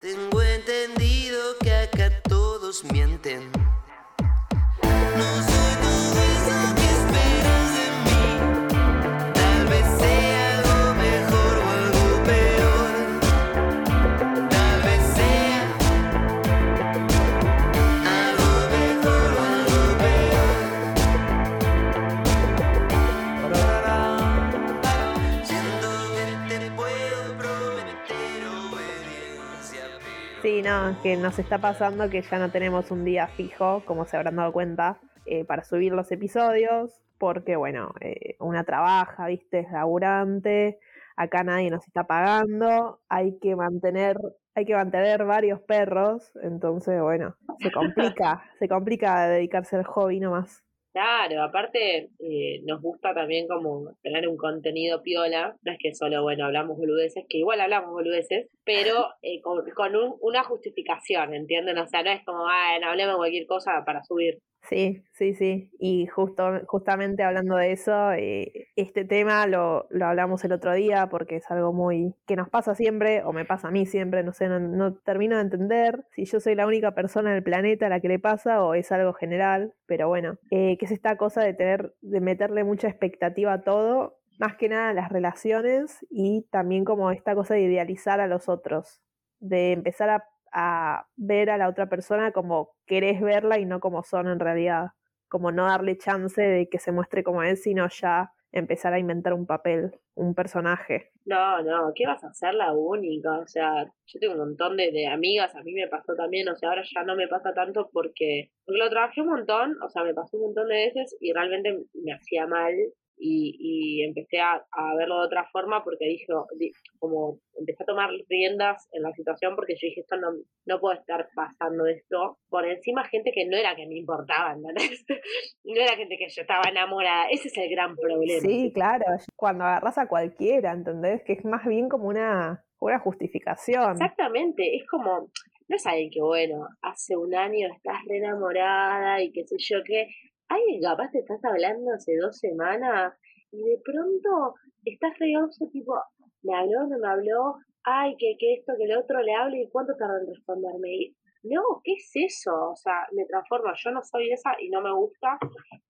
Tengo entendido que acá todos mienten. No soy todo eso que esperas de mí. Tal vez sea algo mejor o algo peor. Tal vez sea algo mejor o algo peor. Siento que te puedo prometer obediencia. Sí, no, es que nos está pasando que ya no tenemos un día fijo, como se habrán dado cuenta. Para subir los episodios, porque bueno, una trabaja, viste, es laburante, acá nadie nos está pagando, hay que mantener varios perros, entonces bueno, se complica dedicarse al hobby nomás. Claro, aparte nos gusta también como tener un contenido piola, no es que solo, bueno, hablamos boludeces, que igual hablamos boludeces, pero con una justificación, ¿entienden? O sea, no es como, no hablemos cualquier cosa para subir. Sí, y justamente hablando de eso, este tema lo hablamos el otro día porque es algo muy que nos pasa siempre, o me pasa a mí siempre, no sé, no termino de entender si yo soy la única persona en el planeta a la que le pasa o es algo general, pero bueno, que es esta cosa de meterle mucha expectativa a todo, más que nada a las relaciones y también como esta cosa de idealizar a los otros, de empezar a ver a la otra persona como querés verla y no como son en realidad, como no darle chance de que se muestre como es, sino ya empezar a inventar un papel, un personaje. No, ¿qué vas a hacer la única? O sea, yo tengo un montón de amigas, a mí me pasó también, o sea, ahora ya no me pasa tanto porque lo trabajé un montón, o sea, me pasó un montón de veces y realmente me hacía mal. Y empecé a verlo de otra forma porque como empecé a tomar riendas en la situación porque yo dije, esto no puedo estar pasando esto. Por encima gente que no era que me importaba, ¿no? No era gente que yo estaba enamorada. Ese es el gran problema. Sí, claro. Cuando agarras a cualquiera, ¿entendés? Que es más bien como una justificación. Exactamente. Es como, no es alguien que, bueno, hace un año estás re enamorada y qué sé yo qué. Ay, capaz te estás hablando hace 2 semanas y de pronto estás regozo, tipo, me habló, no me habló, ay, que esto, que el otro le hable y cuánto tarda en responderme. Y, no, ¿qué es eso? O sea, me transformo, yo no soy esa y no me gusta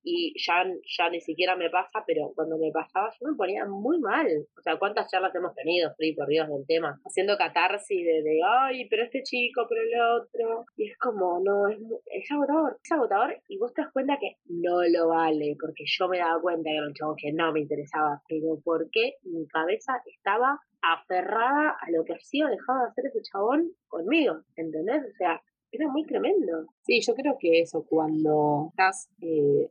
y ya ni siquiera me pasa, pero cuando me pasaba yo me ponía muy mal. O sea, ¿cuántas charlas hemos tenido, Free, por Dios, del tema? Haciendo catarsis de ay, pero este chico, pero el otro. Y es como, no, es agotador. Es agotador y vos te das cuenta que no lo vale, porque yo me daba cuenta que era un chavo que no me interesaba, pero porque mi cabeza estaba aferrada a lo que hacía o dejaba de hacer ese chabón conmigo, ¿entendés? O sea, era muy tremendo. Sí, yo creo que eso, cuando estás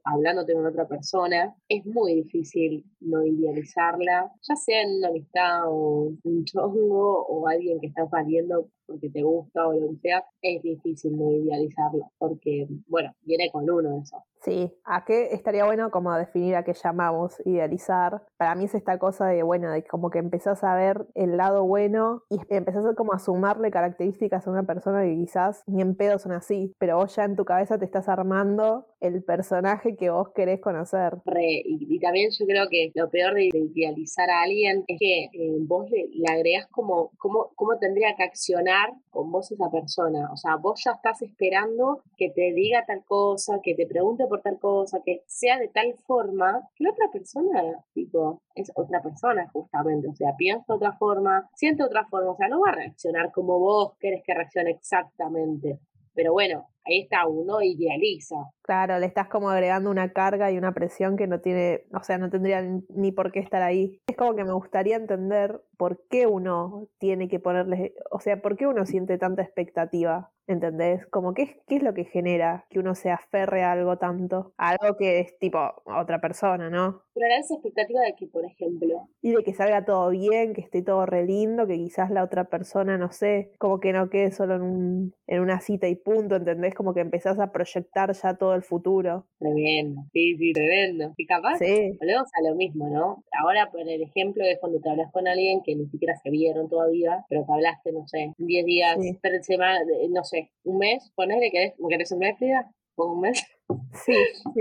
hablándote con otra persona, es muy difícil no idealizarla, ya sea en una amistad o un chongo o alguien que está saliendo porque te gusta o lo que sea, es difícil no idealizarlo, porque, bueno, viene con uno eso. Sí, ¿a qué estaría bueno como definir a qué llamamos idealizar? Para mí es esta cosa de, bueno, de como que empezás a ver el lado bueno y empezás como a sumarle características a una persona que quizás ni en pedo son así, pero vos ya en tu cabeza te estás armando el personaje que vos querés conocer. Y también yo creo que lo peor de idealizar a alguien es que vos le agregás como cómo tendría que accionar con vos esa persona, o sea, vos ya estás esperando que te diga tal cosa, que te pregunte por tal cosa, que sea de tal forma que la otra persona, tipo, es otra persona justamente, o sea, piensa de otra forma, siente de otra forma, o sea, no va a reaccionar como vos querés que reaccione exactamente, pero bueno, ahí está, uno idealiza. Claro, le estás como agregando una carga y una presión que no tiene, o sea, no tendría ni por qué estar ahí. Es como que me gustaría entender por qué uno tiene que ponerle, o sea, por qué uno siente tanta expectativa, ¿entendés? Como qué es lo que genera que uno se aferre a algo tanto, a algo que es tipo otra persona, ¿no? Pero era esa expectativa de que, por ejemplo, y de que salga todo bien, que esté todo re lindo, que quizás la otra persona, no sé, como que no quede solo en una cita y punto, ¿entendés? Como que empezás a proyectar ya todo el futuro. Tremendo, sí, tremendo. Y capaz, sí. Volvemos a lo mismo, ¿no? Ahora, por el ejemplo, es cuando te hablas con alguien que ni siquiera se vieron todavía, pero te hablaste, no sé, 10 días, sí. 3 semanas, no sé, un mes, ponele, ¿querés un mes, Frida? ¿Pongo un mes? Sí,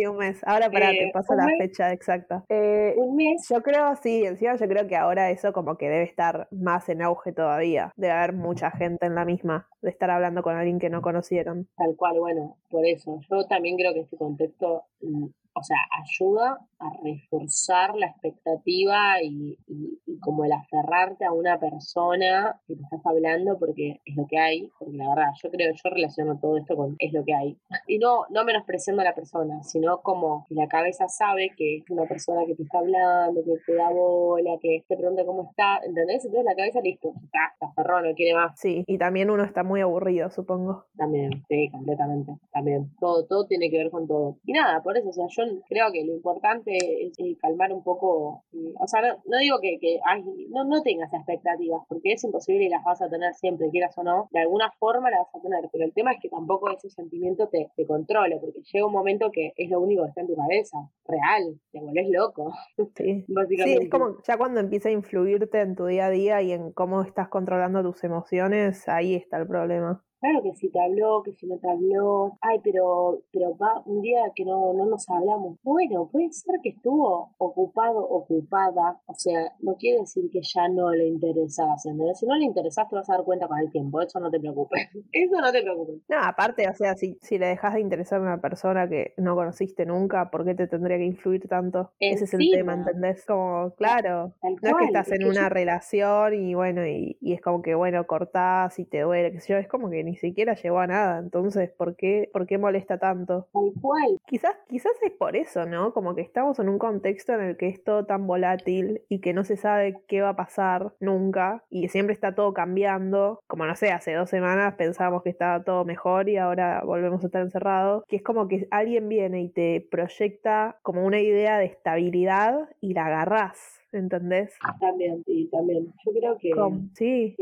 un mes. Ahora pará, te paso la fecha exacta. Un mes. Yo creo, sí, encima yo creo que ahora eso como que debe estar más en auge todavía. Debe haber mucha gente en la misma, de estar hablando con alguien que no conocieron. Tal cual, bueno, por eso. Yo también creo que este contexto, o sea, ayuda a reforzar la expectativa y como el aferrarte a una persona que te estás hablando porque es lo que hay, porque la verdad yo relaciono todo esto con es lo que hay. Y no menospreciando a la persona, sino como que la cabeza sabe que es una persona que te está hablando, que te da bola, que te pregunta cómo está, ¿entendés? Entonces la cabeza, listo, está ferrón, no quiere más. Sí, y también uno está muy aburrido, supongo. También, sí, completamente, también. Todo tiene que ver con todo. Y nada, por eso, o sea, yo creo que lo importante es calmar un poco, o sea, no digo que no tengas expectativas, porque es imposible y las vas a tener siempre, quieras o no, de alguna forma las vas a tener, pero el tema es que tampoco ese sentimiento te controle, porque llega un momento que es lo único que está en tu cabeza, real, te volvés loco. Sí, básicamente. Sí, es como ya cuando empieza a influirte en tu día a día y en cómo estás controlando tus emociones, ahí está el problema. Claro que si te habló, que si no te habló, ay, pero va un día que no nos hablamos. Bueno, puede ser que estuvo ocupado, ocupada, o sea, no quiere decir que ya no le interesas, ¿entendés? Si no le interesás te vas a dar cuenta con el tiempo, eso no te preocupes. Eso no te preocupes. No, aparte, o sea, si le dejas de interesar a una persona que no conociste nunca, ¿por qué te tendría que influir tanto? Encima. Ese es el tema, ¿entendés? Como, claro, tal cual, no es que estás en una relación y bueno, y es como que, bueno, cortás y te duele, qué sé yo, es como que ni siquiera llegó a nada, entonces ¿por qué molesta tanto? Tal cual. Quizás es por eso, ¿no? Como que estamos en un contexto en el que es todo tan volátil y que no se sabe qué va a pasar nunca y siempre está todo cambiando, como no sé, hace 2 semanas pensábamos que estaba todo mejor y ahora volvemos a estar encerrados, que es como que alguien viene y te proyecta como una idea de estabilidad y la agarrás. ¿Entendés? También, sí, también. Yo creo que... ¿Cómo? Sí.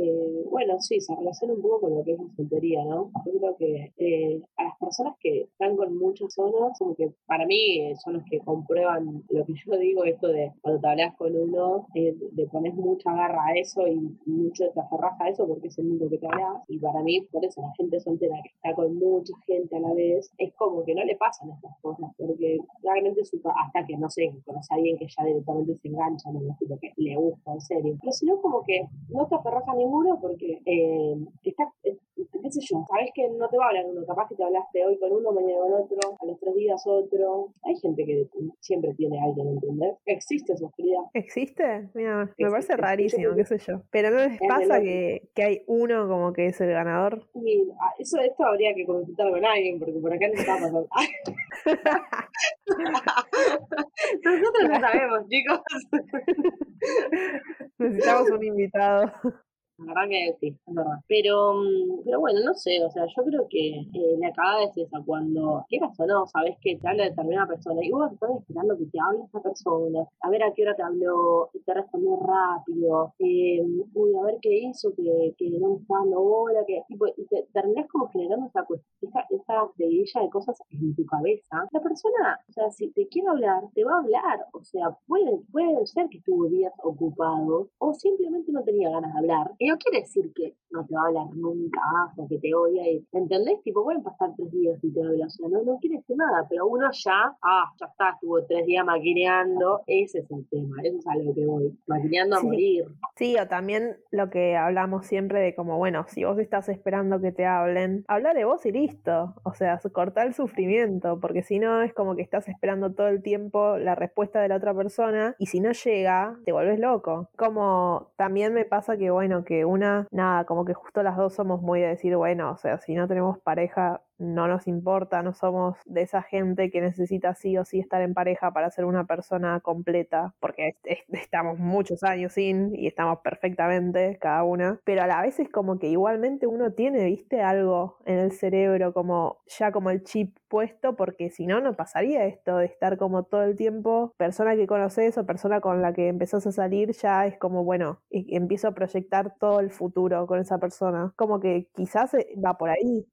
Bueno, sí, se relaciona un poco con lo que es la soltería, ¿no? Yo creo que a las personas que están con muchas zonas, como que para mí son los que comprueban lo que yo digo, esto de cuando te hablas con uno, le pones mucha garra a eso y mucho te aferras a eso porque es el único que te hablas. Y para mí, por eso, la gente soltera que está con mucha gente a la vez, es como que no le pasan estas cosas, porque realmente hasta que, no sé, conoces a alguien que ya directamente se engancha, ¿no? Que le gusta, en serio. Pero si no, como que no te aferras a ninguno porque estás, qué sé yo, sabes que no te va a hablar uno, capaz que te hablaste hoy con uno, mañana con otro, a los 3 días otro. Hay gente que siempre tiene alguien, ¿entendés? Existe sufrida. ¿Existe? Mira, me parece rarísimo, qué sé yo. Pero ¿no les pasa que hay uno como que es el ganador? Y esto habría que consultar con alguien porque por acá no está pasando. Nosotros no sabemos, chicos. Necesitamos un invitado. La verdad que sí, es verdad. Pero bueno, no sé, o sea, yo creo que la cagada es esa, cuando quieras o no, sabes que te habla de determinada persona y vos estás esperando que te hable esta persona, a ver a qué hora te habló, te respondió rápido, uy, a ver qué hizo, que no me está dando bola, que tipo, y te terminás como generando esta seguidilla de cosas en tu cabeza. La persona, o sea, si te quiere hablar, te va a hablar, o sea, puede ser que estuvo días ocupado o simplemente no tenía ganas de hablar. No quiere decir que no te va a hablar nunca, o que te odia, ¿entendés? Tipo, pueden pasar 3 días y te habla, o sea, no quiere decir nada, pero uno ya está, estuvo 3 días maquineando, ese es el tema, eso es a lo que voy, maquineando a morir. Sí, o también lo que hablamos siempre de como, bueno, si vos estás esperando que te hablen, habla de vos y listo, o sea, cortar el sufrimiento, porque si no es como que estás esperando todo el tiempo la respuesta de la otra persona, y si no llega, te volvés loco. Como también me pasa que, bueno, que una, nada, como que justo las dos somos muy de decir, bueno, o sea, si no tenemos pareja no nos importa, no somos de esa gente que necesita sí o sí estar en pareja para ser una persona completa, porque estamos muchos años sin y estamos perfectamente cada una, pero a la vez es como que igualmente uno tiene, viste, algo en el cerebro como ya como el chip puesto, porque si no, no pasaría esto de estar como todo el tiempo, persona que conoces o persona con la que empezás a salir ya es como, bueno, empiezo a proyectar todo el futuro con esa persona, como que quizás va por ahí.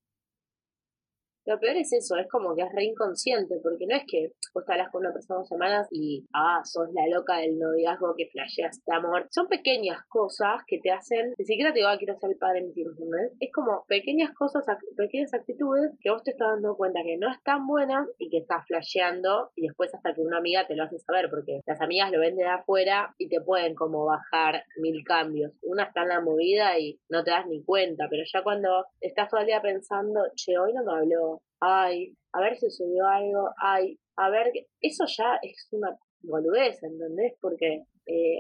Lo peor es eso, es como que es re inconsciente, porque no es que vos te hablas con una persona 2 semanas y sos la loca del noviazgo que flasheas de amor. Son pequeñas cosas que te hacen, ni siquiera te digo, quiero ser el padre de mi hijo, ¿no? Es como pequeñas cosas, pequeñas actitudes que vos te estás dando cuenta que no están buenas y que estás flasheando, y después hasta que una amiga te lo hace saber, porque las amigas lo ven de afuera y te pueden como bajar 1000 cambios. Una está en la movida y no te das ni cuenta, pero ya cuando estás todo el día pensando, che, hoy no me habló, ay, a ver si subió algo, ay, a ver, eso ya es una boludez, ¿entendés? Porque,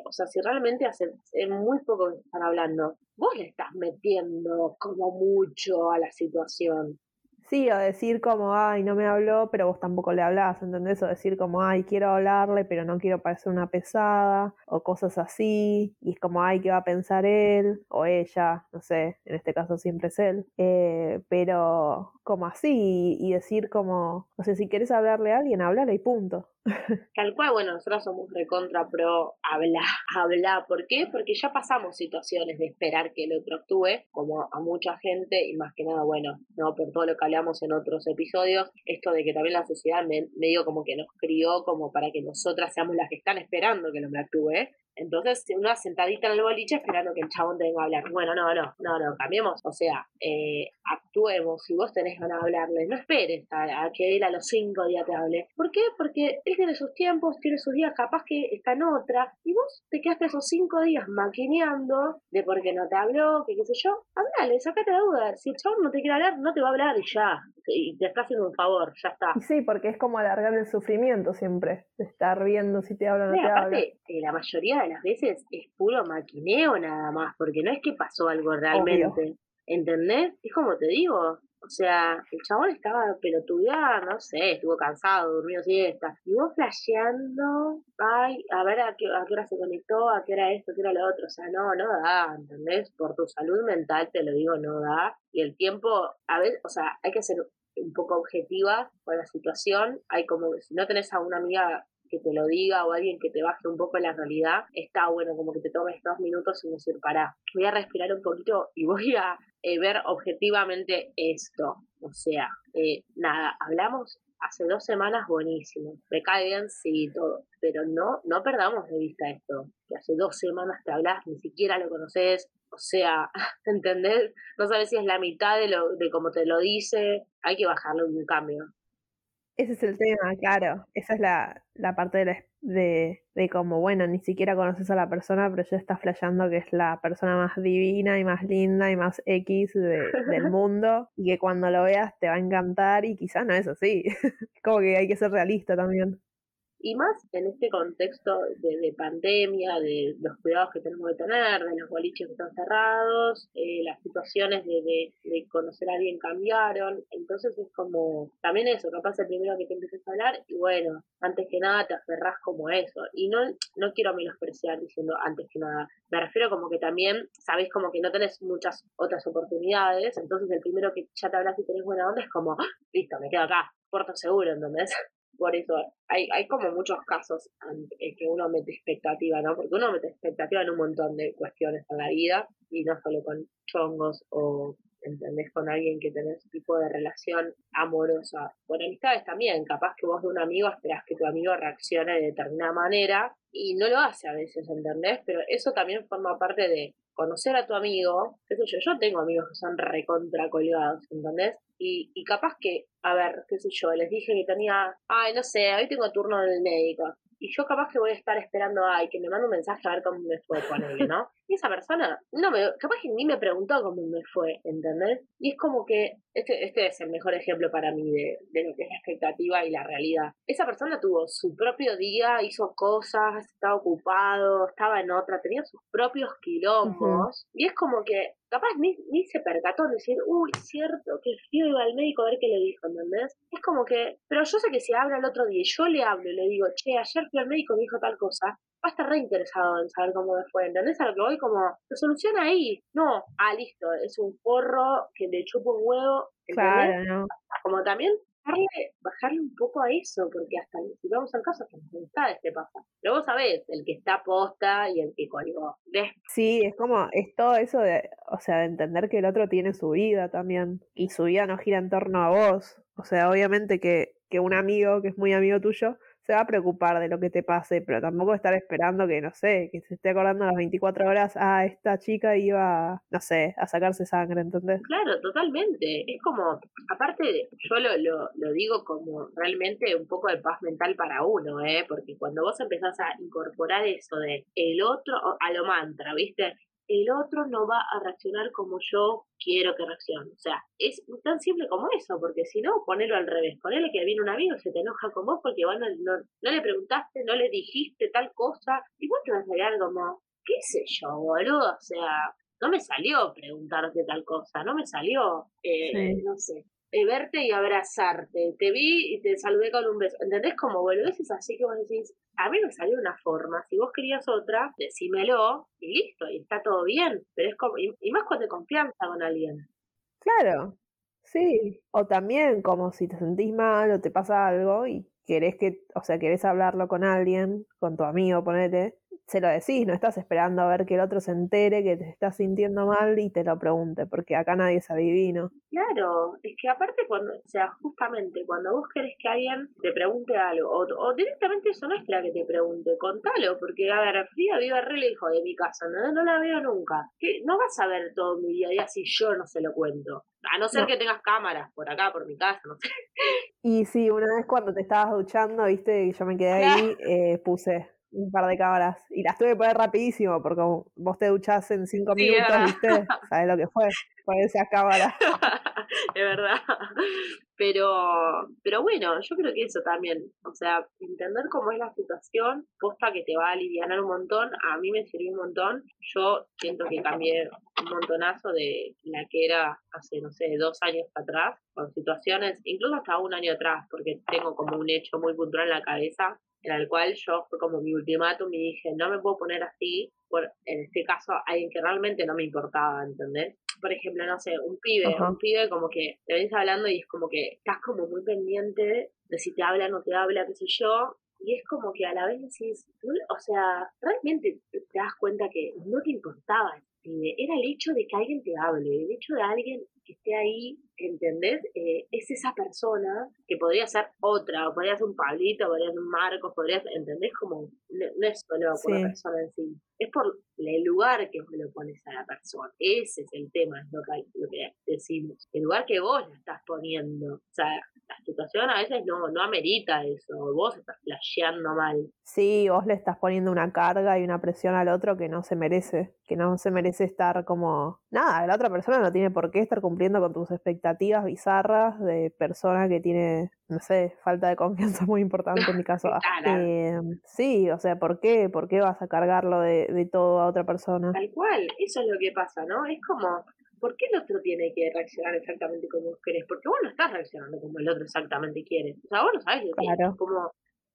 o sea, si realmente hace muy poco que están hablando, vos le estás metiendo como mucho a la situación. Sí, o decir como, ay, no me habló, pero vos tampoco le hablás, ¿entendés? O decir como, ay, quiero hablarle, pero no quiero parecer una pesada, o cosas así, y es como, ay, ¿qué va a pensar él? O ella, no sé, en este caso siempre es él, pero como así, y decir como, o sea, si querés hablarle a alguien, háblale y punto. Tal cual, bueno, nosotros somos recontra pro habla, ¿por qué? Porque ya pasamos situaciones de esperar que el otro actúe, como a mucha gente, y más que nada, bueno, no, por todo lo que hablamos en otros episodios, esto de que también la sociedad medio como que nos crió como para que nosotras seamos las que están esperando que el hombre actúe. Entonces, una sentadita en el boliche esperando que el chabón te venga a hablar. Bueno, no, cambiemos. O sea, actuemos. Si vos tenés ganas de hablarle, no esperes a que él a los 5 días te hable. ¿Por qué? Porque él tiene sus tiempos, tiene sus días, capaz que está en otra. Y vos te quedaste esos 5 días maquineando de por qué no te habló, que qué sé yo. Hablale, sacate la duda. Si el chabón no te quiere hablar, no te va a hablar y ya. Y te está haciendo un favor, ya está. Sí, porque es como alargar el sufrimiento siempre. De estar viendo si te habla o no te habla. Aparte, la mayoría de las veces es puro maquineo nada más, porque no es que pasó algo realmente. Obvio. ¿Entendés? Es como te digo, o sea, el chabón estaba pelotudeado, no sé, estuvo cansado, durmió siesta, y vos flasheando, ay, a ver a qué hora se conectó, a qué hora esto, a qué hora lo otro, o sea, no da, ¿entendés? Por tu salud mental te lo digo, no da, y el tiempo, a ver, o sea, hay que ser un poco objetiva con la situación, hay como, si no tenés a una amiga que te lo diga o alguien que te baje un poco la realidad, está bueno como que te tomes 2 minutos y decir, pará, voy a respirar un poquito y voy a ver objetivamente esto. O sea, nada, hablamos hace 2 semanas buenísimo, me cae bien, sí, todo, pero no perdamos de vista esto, que hace 2 semanas te hablas, ni siquiera lo conoces, o sea, ¿entendés? No sabes si es la mitad de cómo te lo dice, hay que bajarle un cambio. Ese es el tema, claro. Esa es la parte de como, bueno, ni siquiera conoces a la persona, pero ya estás flasheando que es la persona más divina y más linda y más X del mundo, y que cuando lo veas te va a encantar, y quizás no es así. Es como que hay que ser realista también. Y más en este contexto de pandemia, de los cuidados que tenemos que tener, de los boliches que están cerrados, las situaciones de conocer a alguien cambiaron. Entonces es como, también eso, capaz el primero que te empieces a hablar, y bueno, antes que nada te aferrás como eso. Y no quiero menospreciar diciendo antes que nada. Me refiero como que también sabés como que no tenés muchas otras oportunidades, entonces el primero que ya te hablas y tenés buena onda es como, ¡ah, listo, me quedo acá, puerto seguro, ¿entendés? Por eso hay como muchos casos en que uno mete expectativa, ¿no? Porque uno mete expectativa en un montón de cuestiones en la vida, y no solo con chongos o, ¿entendés?, con alguien que tenés tipo de relación amorosa. Con amistades también, capaz que vos de un amigo esperás que tu amigo reaccione de determinada manera, y no lo hace a veces, ¿entendés? Pero eso también forma parte de conocer a tu amigo, qué sé yo, yo tengo amigos que son recontra colgados, ¿entendés? Y capaz que, a ver, qué sé yo, les dije que tenía, ay, no sé, hoy tengo turno del médico, y yo capaz que voy a estar esperando, ay, que me mande un mensaje a ver cómo me fue con él, ¿no? Y esa persona, capaz que ni me preguntó cómo me fue, ¿entendés? Y es como que, este es el mejor ejemplo para mí de lo que es la expectativa y la realidad. Esa persona tuvo su propio día, hizo cosas, estaba ocupado, estaba en otra, tenía sus propios quilombos, y es como que, capaz ni se percató de decir, uy, cierto, que yo iba al médico a ver qué le dijo, ¿entendés? Es como que, pero yo sé que si habla el otro día, yo le hablo y le digo, che, ayer fui al médico y me dijo tal cosa, va a estar re interesado en saber cómo me fue, ¿entendés? A lo que voy como, ¿lo soluciona ahí? No, listo, es un porro que le chupa un huevo, ¿entendés? Claro, no. Como también bajarle un poco a eso, porque hasta si vamos al caso, las amistades te pasan. Pero vos sabés, el que está posta y el que colgó. Sí, es como, es todo eso de, o sea, de entender que el otro tiene su vida también, y su vida no gira en torno a vos. O sea, obviamente que un amigo que es muy amigo tuyo se va a preocupar de lo que te pase, pero tampoco estar esperando que, no sé, que se esté acordando a las 24 horas, ah, esta chica iba, no sé, a sacarse sangre, ¿entendés? Claro, totalmente. Es como, aparte, yo lo digo como realmente un poco de paz mental para uno, ¿eh? Porque cuando vos empezás a incorporar eso de el otro, a lo mantra, ¿viste? El otro no va a reaccionar como yo quiero que reaccione. O sea, es tan simple como eso, porque si no, ponelo al revés. Ponele que viene un amigo y se te enoja con vos porque vos no le preguntaste, no le dijiste tal cosa, y vos te vas a quedar como, qué sé yo, boludo, o sea, no me salió preguntarte tal cosa, no me salió, sí. No sé, verte y abrazarte, te vi y te saludé con un beso, ¿entendés? Como, bueno, es así que vos decís, a mí me salió una forma, si vos querías otra, decímelo y listo, y está todo bien, pero es como, y más cuando te confianza con alguien. Claro, sí, o también como si te sentís mal o te pasa algo y querés que, o sea, querés hablarlo con alguien, con tu amigo, ponete, se lo decís, no estás esperando a ver que el otro se entere que te estás sintiendo mal y te lo pregunte, porque acá nadie es adivino. Claro, es que aparte cuando, o sea, justamente cuando vos querés que alguien te pregunte algo, o directamente eso no es la que te pregunte, contalo, porque a ver, Frida vive re lejos de mi casa, no la veo nunca, que no vas a ver todo mi día a día si yo no se lo cuento. A no ser que tengas cámaras por acá, por mi casa, no sé. Y sí, una vez cuando te estabas duchando, viste, y yo me quedé ahí, puse un par de cámaras, y las tuve que poner rapidísimo, porque como vos te duchás en 5 minutos, ¿viste? ¿Sabés lo que fue? Poner esas cámaras. De verdad. Pero bueno, yo creo que eso también, o sea, entender cómo es la situación, posta que te va a alivianar un montón, a mí me sirvió un montón, yo siento que cambié un montonazo de la que era hace, no sé, 2 años atrás, con situaciones, incluso hasta 1 año atrás, porque tengo como un hecho muy puntual en la cabeza, en el cual yo fue como mi ultimátum y dije, no me puedo poner así, en este caso, alguien que realmente no me importaba, ¿entendés? Por ejemplo, no sé, un pibe como que te venís hablando y es como que estás como muy pendiente de si te habla o no te habla, qué sé yo, y es como que a la vez decís, o sea, realmente te das cuenta que no te importaba el pibe, era el hecho de que alguien te hable, el hecho de alguien que esté ahí, ¿entendés? Es esa persona que podría ser otra, o podría ser un Pablito, podría ser un Marcos, podría ser, ¿entendés? Como, no es solo por la persona en sí, es por el lugar que vos lo pones a la persona, ese es el tema, es lo que decimos, el lugar que vos la estás poniendo, o sea, la situación a veces no amerita eso, vos estás flasheando mal. Sí, vos le estás poniendo una carga y una presión al otro que no se merece estar como, nada, la otra persona no tiene por qué estar cumpliendo con tus expectativas bizarras de persona que tiene, no sé, falta de confianza muy importante en mi caso. Sí, o sea, ¿por qué vas a cargarlo de todo a otra persona? Tal cual, eso es lo que pasa, ¿no? Es como, ¿por qué el otro tiene que reaccionar exactamente como vos querés? Porque vos no estás reaccionando como el otro exactamente quiere. O sea, vos no sabés lo que es como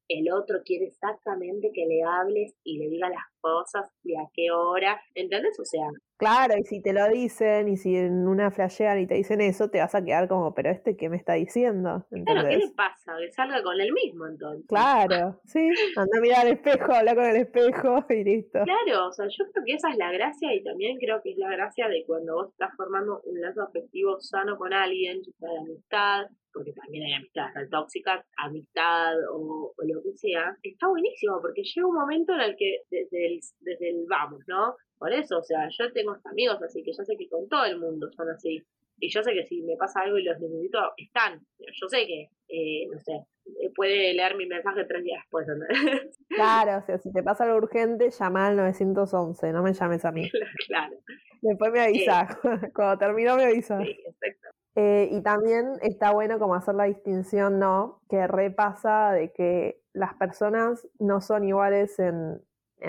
el otro quiere exactamente que le hables y le diga las cosas y a qué hora, ¿entendés? O sea, claro, y si te lo dicen, y si en una flashean y te dicen eso, te vas a quedar como, pero ¿este qué me está diciendo? ¿Entendés? Claro, ¿qué le pasa? Que salga con el mismo, entonces. Claro, sí, anda a mirar al espejo, habla con el espejo y listo. Claro, o sea, yo creo que esa es la gracia, y también creo que es la gracia de cuando vos estás formando un lazo afectivo sano con alguien, ya sea de amistad, porque también hay amistades tan tóxicas, amistad o lo que sea, está buenísimo, porque llega un momento en el que desde el vamos, ¿no? Por eso, o sea, yo tengo amigos así que yo sé que con todo el mundo son así, y yo sé que si me pasa algo y los necesito, están, yo sé que, no sé, puede leer mi mensaje 3 días después, ¿no? Claro, o sea, si te pasa algo urgente, llama al 911, no me llames a mí. Claro. Después me avisas, cuando terminó me avisas. Sí, exacto. Y también está bueno como hacer la distinción, ¿no? Que repasa de que las personas no son iguales en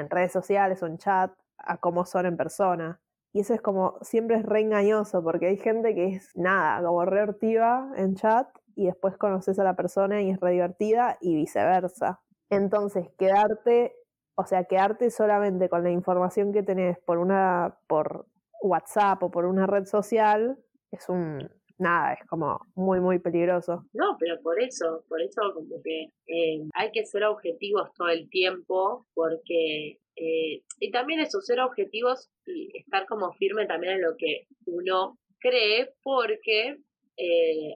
redes sociales o en chat a cómo son en persona. Y eso es como, siempre es re engañoso, porque hay gente que es nada, como re hortiva en chat, y después conoces a la persona y es re divertida, y viceversa. Entonces, quedarte solamente con la información que tenés por WhatsApp o por una red social es un nada, es como muy, muy peligroso. No, pero por eso como que hay que ser objetivos todo el tiempo, porque... y también eso, ser objetivos y estar como firme también en lo que uno cree, porque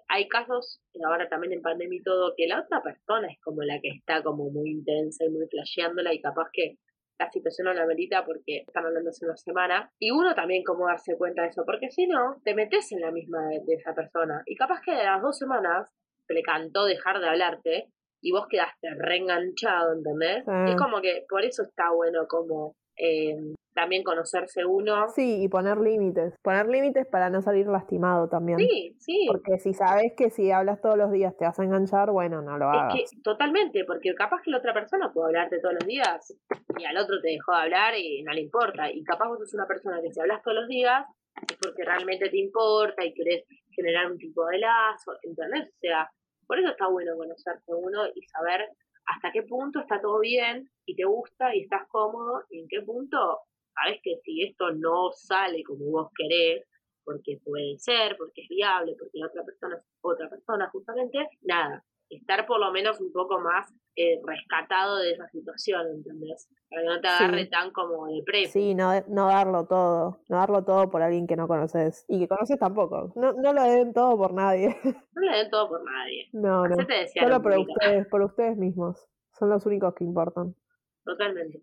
hay casos, ahora también en pandemia y todo, que la otra persona es como la que está como muy intensa y muy flasheándola, y capaz que la situación no la merita porque están hablando hace una semana, y uno también como darse cuenta de eso, porque si no, te metes en la misma de esa persona, y capaz que de las 2 semanas te le cantó dejar de hablarte, y vos quedaste reenganchado, ¿entendés? Sí. Y es como que por eso está bueno como también conocerse uno. Sí, y poner límites. Poner límites para no salir lastimado también. Sí, sí. Porque si sabés que si hablas todos los días te vas a enganchar, bueno, no lo hagas. Es que, totalmente, porque capaz que la otra persona puede hablarte todos los días y al otro te dejó de hablar y no le importa. Y capaz vos sos una persona que si hablas todos los días es porque realmente te importa y querés generar un tipo de lazo, ¿entendés? O sea... Por eso está bueno conocerse uno y saber hasta qué punto está todo bien y te gusta y estás cómodo, y en qué punto sabes que si esto no sale como vos querés, porque puede ser, porque es viable, porque la otra persona es otra persona justamente, nada, estar por lo menos un poco más rescatado de esa situación, ¿entendés? Para que no te agarre tan como de prepo. Sí, no darlo todo. No darlo todo por alguien que no conoces. Y que conoces tampoco. No lo den todo por nadie. No lo den todo por nadie. No. Solo por ustedes mismos. Son los únicos que importan. Totalmente.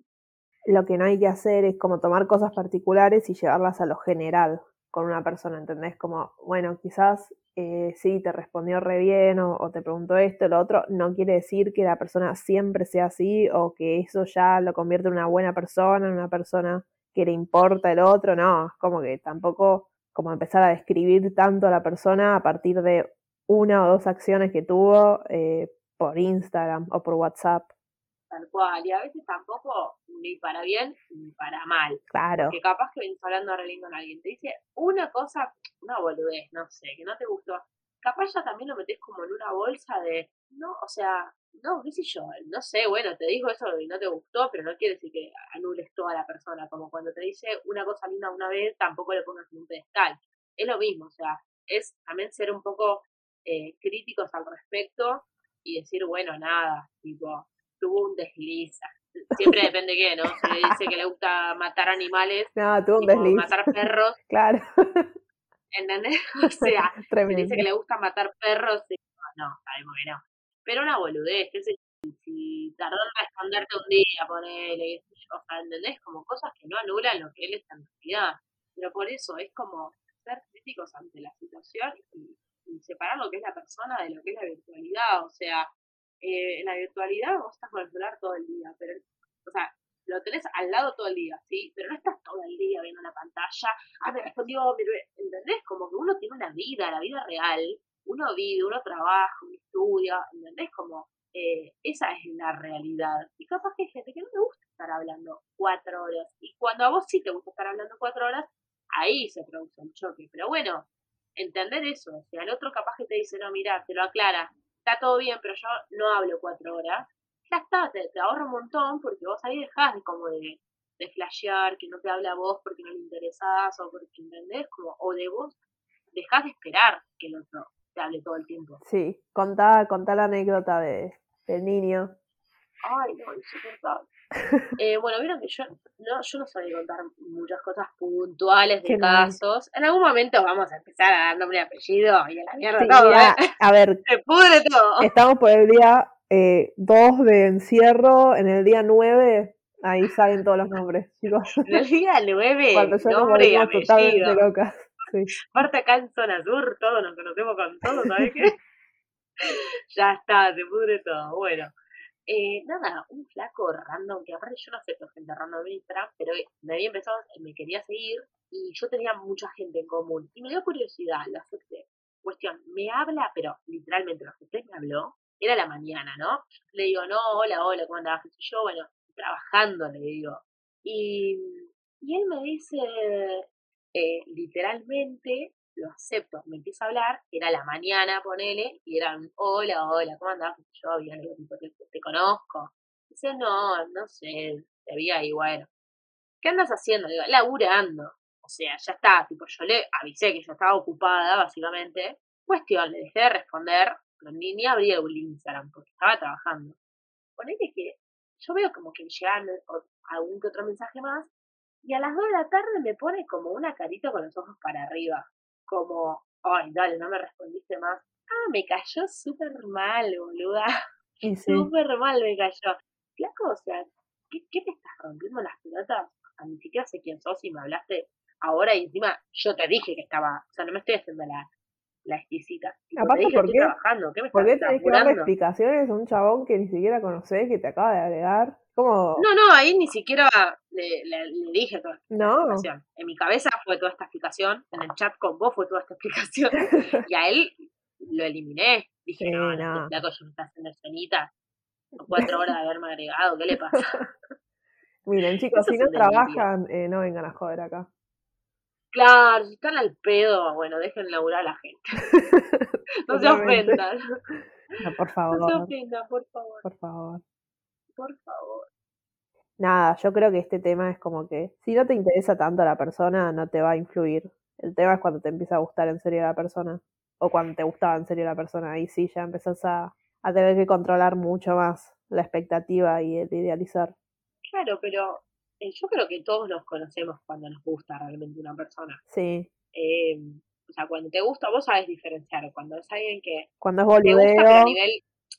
Lo que no hay que hacer es como tomar cosas particulares y llevarlas a lo general con una persona, ¿entendés? Como, bueno, quizás... sí, te respondió re bien o te preguntó esto o lo otro, no quiere decir que la persona siempre sea así o que eso ya lo convierte en una buena persona, en una persona que le importa el otro, no, es como que tampoco como empezar a describir tanto a la persona a partir de 1 o 2 acciones que tuvo por Instagram o por WhatsApp. Tal cual, y a veces tampoco ni para bien ni para mal. Claro. Porque capaz que venís hablando re lindo con alguien, te dice una cosa, una boludez, no sé, que no te gustó. Capaz ya también lo metés como en una bolsa de, no, o sea, no, qué sé yo, no sé, bueno, te digo eso y no te gustó, pero no quiere decir que anules toda la persona. Como cuando te dice una cosa linda una vez, tampoco le pongas en un pedestal. Es lo mismo, o sea, es también ser un poco críticos al respecto y decir, bueno, nada, tipo... Tuvo un desliz. Siempre depende de qué, ¿no? Si le dice que le gusta matar animales. No, tuvo un desliz. Matar perros. Claro. ¿Entendés? O sea, si dice que le gusta matar perros, y... no, sabemos que no. Pero una boludez, qué sé yo. Si tardó en responderte un día, ponele, o sea, ¿entendés? Como cosas que no anulan lo que él está en realidad. Pero por eso es como ser críticos ante la situación y separar lo que es la persona de lo que es la virtualidad. O sea, en la virtualidad vos estás con el celular todo el día, pero, o sea, lo tenés al lado todo el día, ¿sí? Pero no estás todo el día viendo la pantalla, me respondió, ¿entendés? Como que uno tiene una vida, la vida real, uno vive, uno trabaja, uno estudia, ¿entendés? Como, esa es la realidad. Y capaz que hay gente que no le gusta estar hablando 4 horas, y cuando a vos sí te gusta estar hablando 4 horas, ahí se produce un choque, pero bueno, entender eso, o sea, el otro capaz que te dice, no, mirá, te lo aclara, está todo bien, pero yo no hablo 4 horas, ya está, te ahorro un montón, porque vos ahí dejás como de flashear, que no te habla a vos porque no le interesás, o porque, ¿entendés? Como, o de vos, dejás de esperar que el otro te hable todo el tiempo. Sí, contá la anécdota del niño. Ay, no, insoportable. Bueno, vieron que yo no sabía contar muchas cosas puntuales de casos. En algún momento vamos a empezar a dar nombre y apellido y a la mierda sí, todo. Mira, a ver, se pudre todo. Estamos por el día 2 de encierro, en el día 9, ahí salen todos los nombres, chicos. En el día 9, cuando yo nombre nos morimos totalmente locas. Sí. Aparte acá en zona sur, todos nos conocemos con todos, ¿sabes qué? Ya está, se pudre todo, bueno. Nada, un flaco random, que aparte yo no acepto gente random en Instagram, pero me había empezado, me quería seguir, y yo tenía mucha gente en común, y me dio curiosidad, lo acepté. Cuestión, me habla, pero literalmente lo acepté, me habló, era la mañana, ¿no? Le digo, no, hola, ¿cómo andás? Y yo, bueno, trabajando, le digo. Y él me dice, literalmente, lo acepto, me empieza a hablar, era la mañana, ponele, y eran, hola, ¿cómo andás? Yo, bien, te conozco. Dice, no sé, te vi ahí, bueno. ¿Qué andas haciendo? Digo, laburando. O sea, ya está, tipo, yo le avisé que yo estaba ocupada, básicamente, Cuestión, le dejé de responder, pero ni abrí el Instagram porque estaba trabajando. Ponele que yo veo como que llegan algún que otro mensaje más y a las 2 de la tarde me pone como una carita con los ojos para arriba. Como, ay, dale, no me respondiste más. Ah, me cayó súper mal, boluda. Sí. Súper mal me cayó. Flaco, o sea, ¿qué te estás rompiendo las pelotas? A ni siquiera sé quién sos y me hablaste ahora y encima yo te dije que estaba... O sea, no me estoy haciendo la exquisita. Aparte, ¿por qué? ¿Por qué tenés que darle explicaciones a un chabón que ni siquiera conocés, que te acaba de agregar? ¿Cómo? No, ahí ni siquiera le dije toda esta explicación. En mi cabeza fue toda esta explicación, en el chat con vos fue toda esta explicación, y a él lo eliminé. Dije, sí, no. Flaco, yo me estás haciendo escenita, 4 horas de haberme agregado, ¿qué le pasa? Miren, chicos, eso si no trabajan, no vengan a joder acá. Claro, si están al pedo, bueno, dejen laburar a la gente. No se ofendan. No, por favor. No se ofendan, por favor. Por favor. Nada, yo creo que este tema es como que si no te interesa tanto a la persona, no te va a influir. El tema es cuando te empieza a gustar en serio la persona. O cuando te gustaba en serio la persona. Ahí sí ya empezás a tener que controlar mucho más la expectativa y el idealizar. Claro, pero yo creo que todos nos conocemos cuando nos gusta realmente una persona. Sí. O sea, cuando te gusta, vos sabés diferenciar. Cuando es alguien que... Cuando es boludeo. Te gusta, pero a nivel...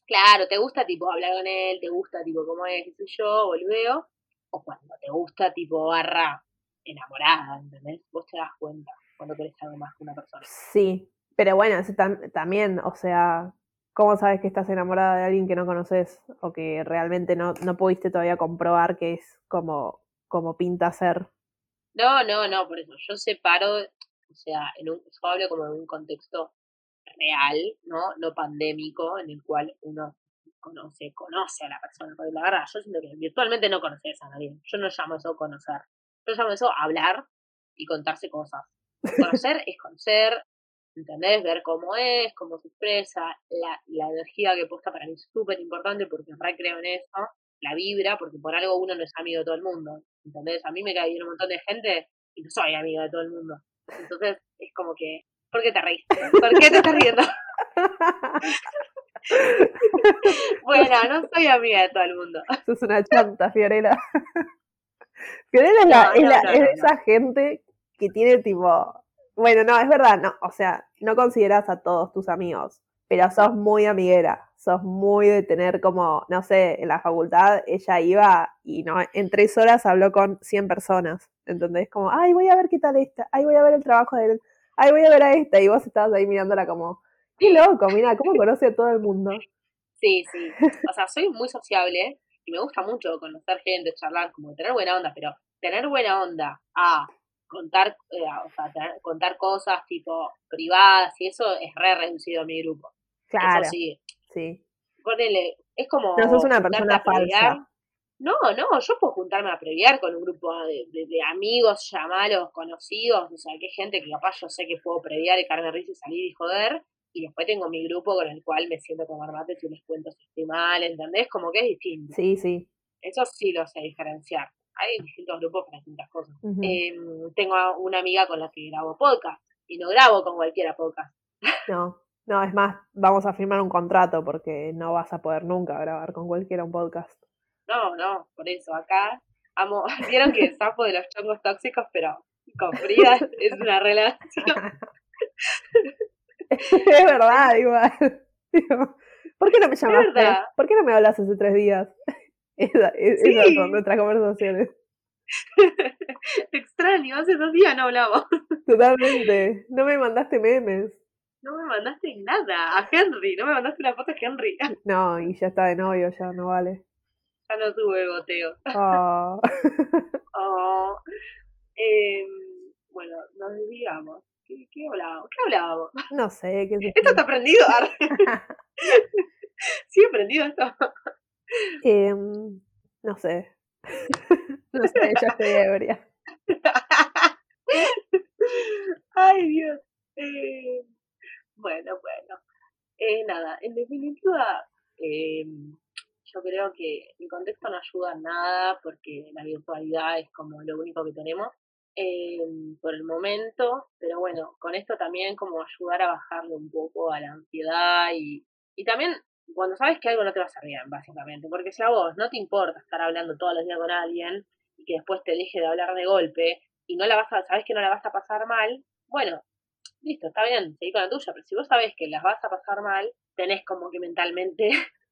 Claro, te gusta, tipo, hablar con él, te gusta, tipo, cómo es, qué sé yo, boludeo. O cuando te gusta, tipo, barra enamorada, ¿entendés? Vos te das cuenta cuando querés algo más que una persona. Sí, pero bueno, eso también, o sea... ¿Cómo sabes que estás enamorada de alguien que no conoces o que realmente no pudiste todavía comprobar que es como pinta ser? No, por eso. Yo separo, o sea, yo hablo como de un contexto real, no pandémico, en el cual uno conoce a la persona. Porque la verdad, yo siento que virtualmente no conoces a nadie. Yo no llamo eso conocer. Yo llamo eso hablar y contarse cosas. Conocer es conocer. ¿Entendés? Ver cómo es, cómo se expresa, la energía que posta para mí es súper importante porque en realidad creo en eso, la vibra, porque por algo uno no es amigo de todo el mundo, ¿entendés? A mí me cae bien un montón de gente y no soy amigo de todo el mundo. Entonces es como que, ¿por qué te reís? ¿Por qué te estás riendo? Bueno, no soy amiga de todo el mundo. Sos una chanta, Fiorella. Fiorella es esa gente que tiene tipo... Bueno, no, es verdad, no, o sea, no considerás a todos tus amigos, pero sos muy amiguera, sos muy de tener como, no sé, en la facultad ella iba y no, en 3 horas habló con 100 personas, ¿entendés? Como, ay, voy a ver qué tal esta, ay, voy a ver el trabajo de él, ay, voy a ver a esta, y vos estabas ahí mirándola como, qué loco, mirá, cómo conoce a todo el mundo. Sí, o sea, soy muy sociable y me gusta mucho conocer gente, charlar, como tener buena onda, pero tener buena onda contar cosas tipo privadas y eso es re reducido a mi grupo. Claro. Eso sí. Ponele, es como... No sos una persona falsa. No, yo puedo juntarme a previar con un grupo de amigos, llamalos, conocidos, o sea, que gente que capaz yo sé que puedo previar y carne risa y salir y joder, y después tengo mi grupo con el cual me siento como armate y les cuento si estoy mal, ¿entendés? Como que es distinto. Sí. Eso sí lo sé diferenciar. Hay distintos grupos para distintas cosas. Uh-huh. Tengo una amiga con la que grabo podcast, y no grabo con cualquiera podcast. No, es más, vamos a firmar un contrato porque no vas a poder nunca grabar con cualquiera un podcast. No, por eso, acá amo, vieron que el sapo de los chongos tóxicos, pero con Frida es una relación. Es verdad, igual. ¿Por qué no me llamaste? ¿Por qué no me hablas hace 3 días? Esas son nuestras conversaciones. Te extraño, hace 2 días no hablamos. Totalmente. No me mandaste memes. No me mandaste nada a Henry. No me mandaste una foto a Henry. No, y ya está de novio, ya no vale. Ya no tuve goteo. Oh. Bueno, nos desviamos. ¿Qué hablábamos? No sé. ¿Esto está aprendido? Sí, aprendido esto. No sé, ya estoy ebria. Ay, Dios. Bueno. Nada, en definitiva, yo creo que el contexto no ayuda en nada porque la virtualidad es como lo único que tenemos. por el momento, pero bueno, con esto también como ayudar a bajarle un poco a la ansiedad y también cuando sabes que algo no te va a salir bien, básicamente, porque si a vos no te importa estar hablando todos los días con alguien y que después te deje de hablar de golpe y sabes que no la vas a pasar mal, bueno, listo, está bien, seguí con la tuya, pero si vos sabés que las vas a pasar mal, tenés como que mentalmente,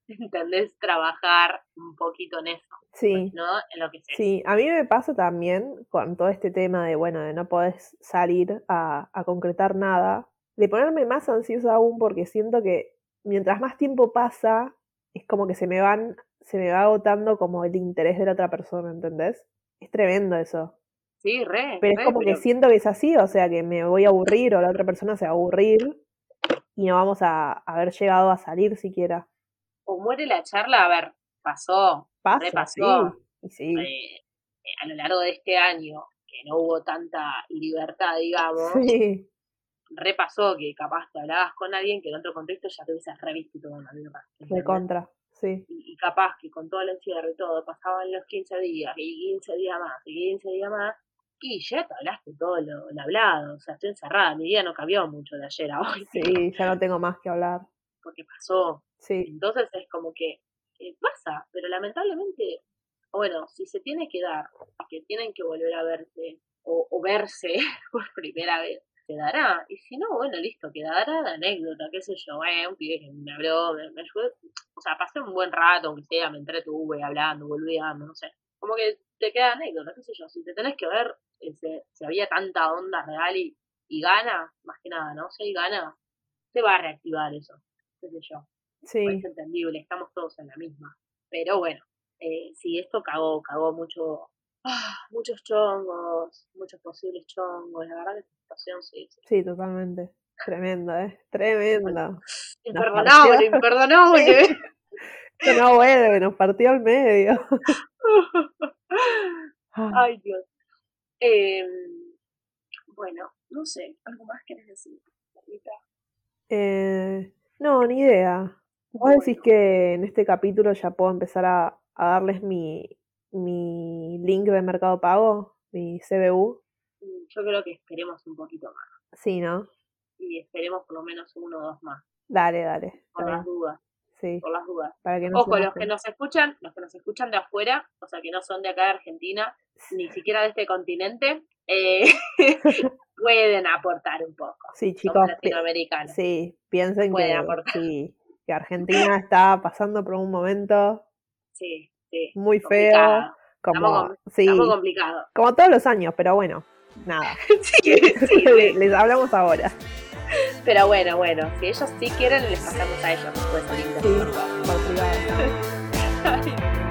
¿entendés? Trabajar un poquito en eso, sí, ¿no? En lo que sea. Sí, a mí me pasa también con todo este tema de, bueno, de no podés salir a concretar nada, de ponerme más ansiosa aún porque siento que mientras más tiempo pasa, es como que se me va agotando como el interés de la otra persona, ¿entendés? Es tremendo eso. Sí, re. Pero es como que siento que es así, o sea, que me voy a aburrir o la otra persona se va a aburrir y no vamos a haber llegado a salir siquiera. O muere la charla, a ver, repasó. Sí. A lo largo de este año, que no hubo tanta libertad, digamos, sí, repasó que capaz te hablabas con alguien que en otro contexto ya te hubieses revisto y todo. De contra, sí. Y capaz que con todo el encierro y todo, pasaban los 15 días, y 15 días más, y 15 días más, y ya te hablaste todo lo hablado, o sea, estoy encerrada, mi vida no cambió mucho de ayer a hoy. Sí, ya no tengo más que hablar. Porque pasó. Sí. Entonces es como que pasa, pero lamentablemente, bueno, si se tiene que dar, que tienen que volver a verse, o verse por primera vez, se dará, y si no, bueno, listo, quedará la anécdota, qué sé yo, un pibe que me habló, me ayudó, o sea, pasé un buen rato, aunque sea, me entretuve hablando, volviendo, no sé, como que te queda anécdota, qué sé yo, si te tenés que ver, si había tanta onda real y gana, más que nada, ¿no? Si hay gana, se va a reactivar eso, qué sé yo, sí, pues es entendible, estamos todos en la misma, pero bueno, sí, esto cagó mucho. Muchos chongos, muchos posibles chongos, la verdad que esta situación sí. Sí, totalmente. Tremendo, tremendo. Imperdonable. Sí. Esto no vuelve, nos partió al medio. Ay, Dios. Bueno, no sé, ¿algo más querés decir? No, ni idea. Vos decís que en este capítulo ya puedo empezar a darles mi link de Mercado Pago, mi CBU. Yo creo que esperemos un poquito más. Sí, ¿no? Y esperemos por lo menos 1 o 2 más. Dale. Por las dudas. Ojo, los que nos escuchan de afuera, o sea, que no son de acá de Argentina, ni siquiera de este continente, pueden aportar un poco. Sí, chicos. Los latinoamericanos. Sí, piensen que Argentina está pasando por un momento. Sí, muy complicado. Estamos complicados. Como todos los años, pero bueno, nada. Sí. Les hablamos ahora. Pero bueno, si ellos sí quieren, les pasamos a ellos. Pues, sí, por privado.